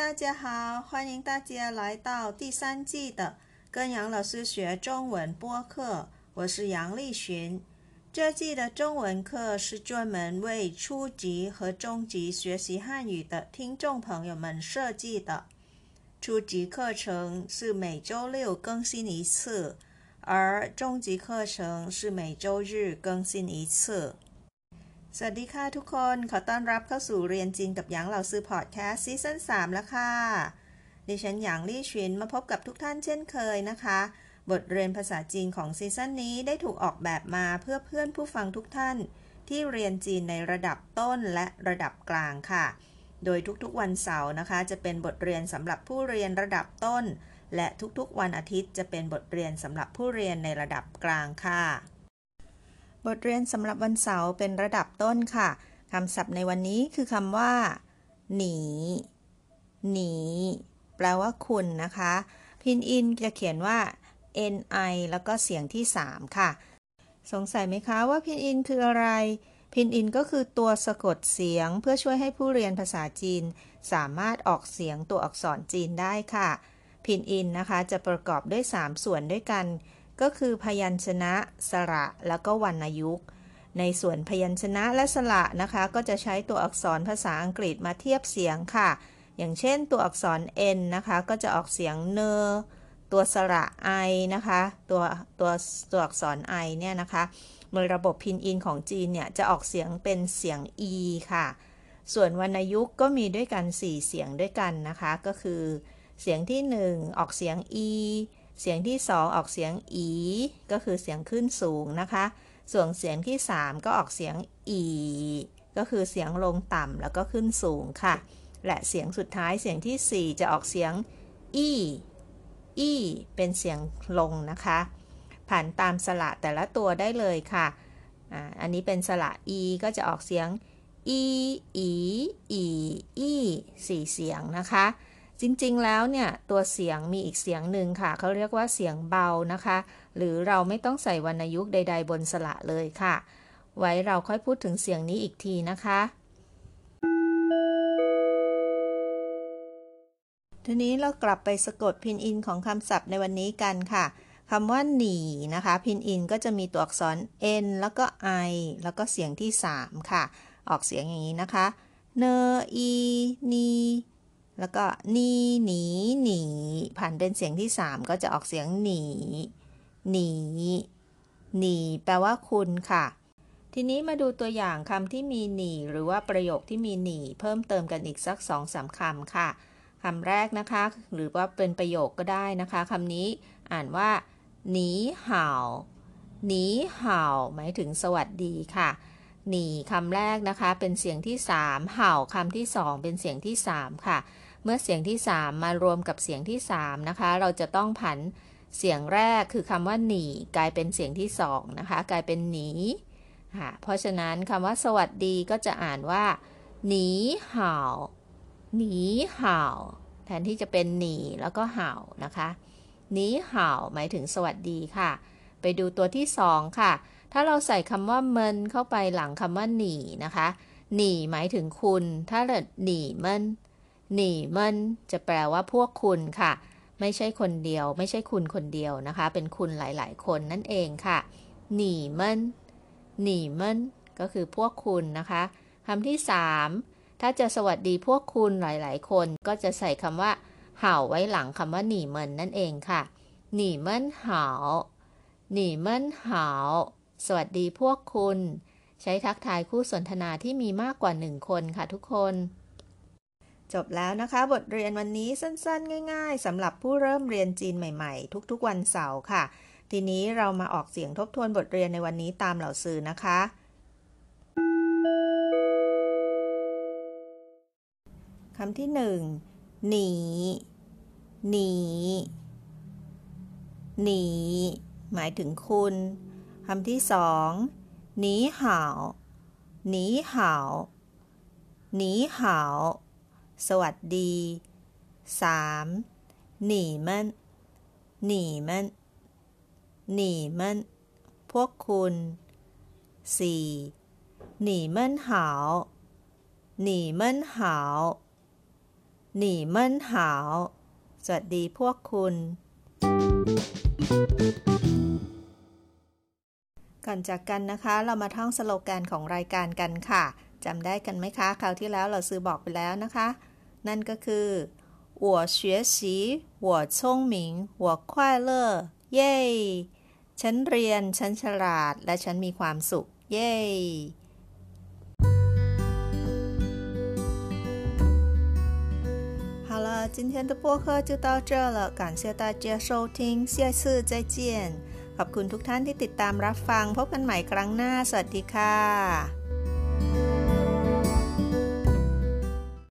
大家好，欢迎大家来到第三季的跟杨老师学中文播客，我是杨丽群。这季的中文课是专门为初级和中级学习汉语的听众朋友们设计的。初级课程是每周六更新一次，而中级课程是每周日更新一次。สวัสดีค่ะทุกคนขอต้อนรับเข้าสู่เรียนจีนกับหยางเหล่าซื้อพอดแคสต์ซีซั่น3แล้วค่ะดิฉันหยางลี่ชินมาพบกับทุกท่านเช่นเคยนะคะบทเรียนภาษาจีนของซีซั่นนี้ได้ถูกออกแบบมาเพื่อเพื่อนผู้ฟังทุกท่านที่เรียนจีนในระดับต้นและระดับกลางค่ะโดยทุกๆวันเสาร์นะคะจะเป็นบทเรียนสำหรับผู้เรียนระดับต้นและทุกๆวันอาทิตย์จะเป็นบทเรียนสำหรับผู้เรียนในระดับกลางค่ะบทเรียนสำหรับวันเสาร์เป็นระดับต้นค่ะคำศัพท์ในวันนี้คือคำว่าหนีหนีแปลว่าคุณนะคะพินอินจะเขียนว่า ni แล้วก็เสียงที่3ค่ะสงสัยไหมคะว่าพินอินคืออะไรพินอินก็คือตัวสะกดเสียงเพื่อช่วยให้ผู้เรียนภาษาจีนสามารถออกเสียงตัวอักษรจีนได้ค่ะพินอินนะคะจะประกอบด้วย3ส่วนด้วยกันก็คือพยัญชนะสระแล้วก็วรรณยุกต์ในส่วนพยัญชนะและสระนะคะก็จะใช้ตัวอักษรภาษาอังกฤษมาเทียบเสียงค่ะอย่างเช่นตัวอักษร n นะคะก็จะออกเสียงเนอตัวสระ i นะคะตัวอักษร i เนี่ยนะคะในระบบพินอินของจีนเนี่ยจะออกเสียงเป็นเสียง e ค่ะส่วนวรรณยุกต์ก็มีด้วยกัน4เสียงด้วยกันนะคะก็คือเสียงที่1ออกเสียง eเสียงที่2ออกเสียงอีก็คือเสียงขึ้นสูงนะคะส่วนเสียงที่3ก็ออกเสียงอีก็คือเสียงลงต่ำแล้วก็ขึ้นสูงค่ะและเสียงสุดท้ายเสียงที่4จะออกเสียงอีอีเป็นเสียงลงนะคะผ่านตามสระแต่ละตัวได้เลยค่ะอันนี้เป็นสระอีก็จะออกเสียงอีอีอีอี4เสียงนะคะจริงๆแล้วเนี่ยตัวเสียงมีอีกเสียงหนึ่งค่ะเขาเรียกว่าเสียงเบานะคะหรือเราไม่ต้องใส่วรรณยุกต์ใดๆบนสระเลยค่ะไว้เราค่อยพูดถึงเสียงนี้อีกทีนะคะทีนี้เรากลับไปสะกดพินอินของคำศัพท์ในวันนี้กันค่ะคำว่าหนีนะคะพินอินก็จะมีตัวอักษร n แล้วก็ i แล้วก็เสียงที่3ค่ะออกเสียงอย่างนี้นะคะเนอีนีแล้วก็นีหนีหนีผ่านเป็นเสียงที่3ก็จะออกเสียงหนีหนีหนีแปลว่าคุณค่ะทีนี้มาดูตัวอย่างคำที่มีหนีหรือว่าประโยคที่มีหนีเพิ่มเติมกันอีกสัก 2-3 คำค่ะคำแรกนะคะหรือว่าเป็นประโยคก็ได้นะคะคำนี้อ่านว่าหนีห่าวหนีห่าวหมายถึงสวัสดีค่ะหนีคำแรกนะคะเป็นเสียงที่3ห่าวคำที่2เป็นเสียงที่3ค่ะเมื่อเสียงที่3มารวมกับเสียงที่3นะคะเราจะต้องผันเสียงแรกคือคำว่าหนีกลายเป็นเสียงที่2นะคะกลายเป็นหนีค่ะเพราะฉะนั้นคำว่าสวัสดีก็จะอ่านว่าหนีห่าวหนีห่าวแทนที่จะเป็นหนีแล้วก็ห่าวนะคะหนีห่าวหมายถึงสวัสดีค่ะไปดูตัวที่2ค่ะถ้าเราใส่คำว่าเมินเข้าไปหลังคำว่าหนีนะคะหนีหมายถึงคุณถ้าเกิดหนีเมินหนีเมินจะแปลว่าพวกคุณค่ะไม่ใช่คนเดียวไม่ใช่คุณคนเดียวนะคะเป็นคุณหลายๆคนนั่นเองค่ะหนีเมินหนีเมินก็คือพวกคุณนะคะคำที่3ถ้าจะสวัสดีพวกคุณหลายๆคนก็จะใส่คำว่าห่าวไว้หลังคำว่าหนีเมินนั่นเองค่ะหนีเมินห่าวหนีเมินห่าวสวัสดีพวกคุณใช้ทักทายคู่สนทนาที่มีมากกว่า1คนค่ะทุกคนจบแล้วนะคะบทเรียนวันนี้สั้นๆง่ายๆสำหรับผู้เริ่มเรียนจีนใหม่ๆทุกๆวันเสาร์ค่ะทีนี้เรามาออกเสียงทบทวนบทเรียนในวันนี้ตามเหล่าซื้อนะคะคำที่1หนีหนีหนีหมายถึงคุณคำที่2หนีห่าวหนีห่าวหนีห่าวสวัสดี3หนีมันหนีมันหนีมันพวกคุณ4หนีมันห่าวหนีมันห่าว你们好，สวัสดีพวกคุณก่อนจากกันนะคะเรามาท่องสโลแกนของรายการกันค่ะจำได้กันไหมคะคราวที่แล้วเราซื้อบอกไปแล้วนะคะนั่นก็คือ我学习我聪明我快乐เย้ฉันเรียนฉันฉลาดและฉันมีความสุขเย้好了，今天的播客就到这了，感谢大家收听，下次再见。ขอบคุณทุกท่านที่ติดตามรับฟังพบกันใหม่ครั้งหน้าสวัสดีค่ะ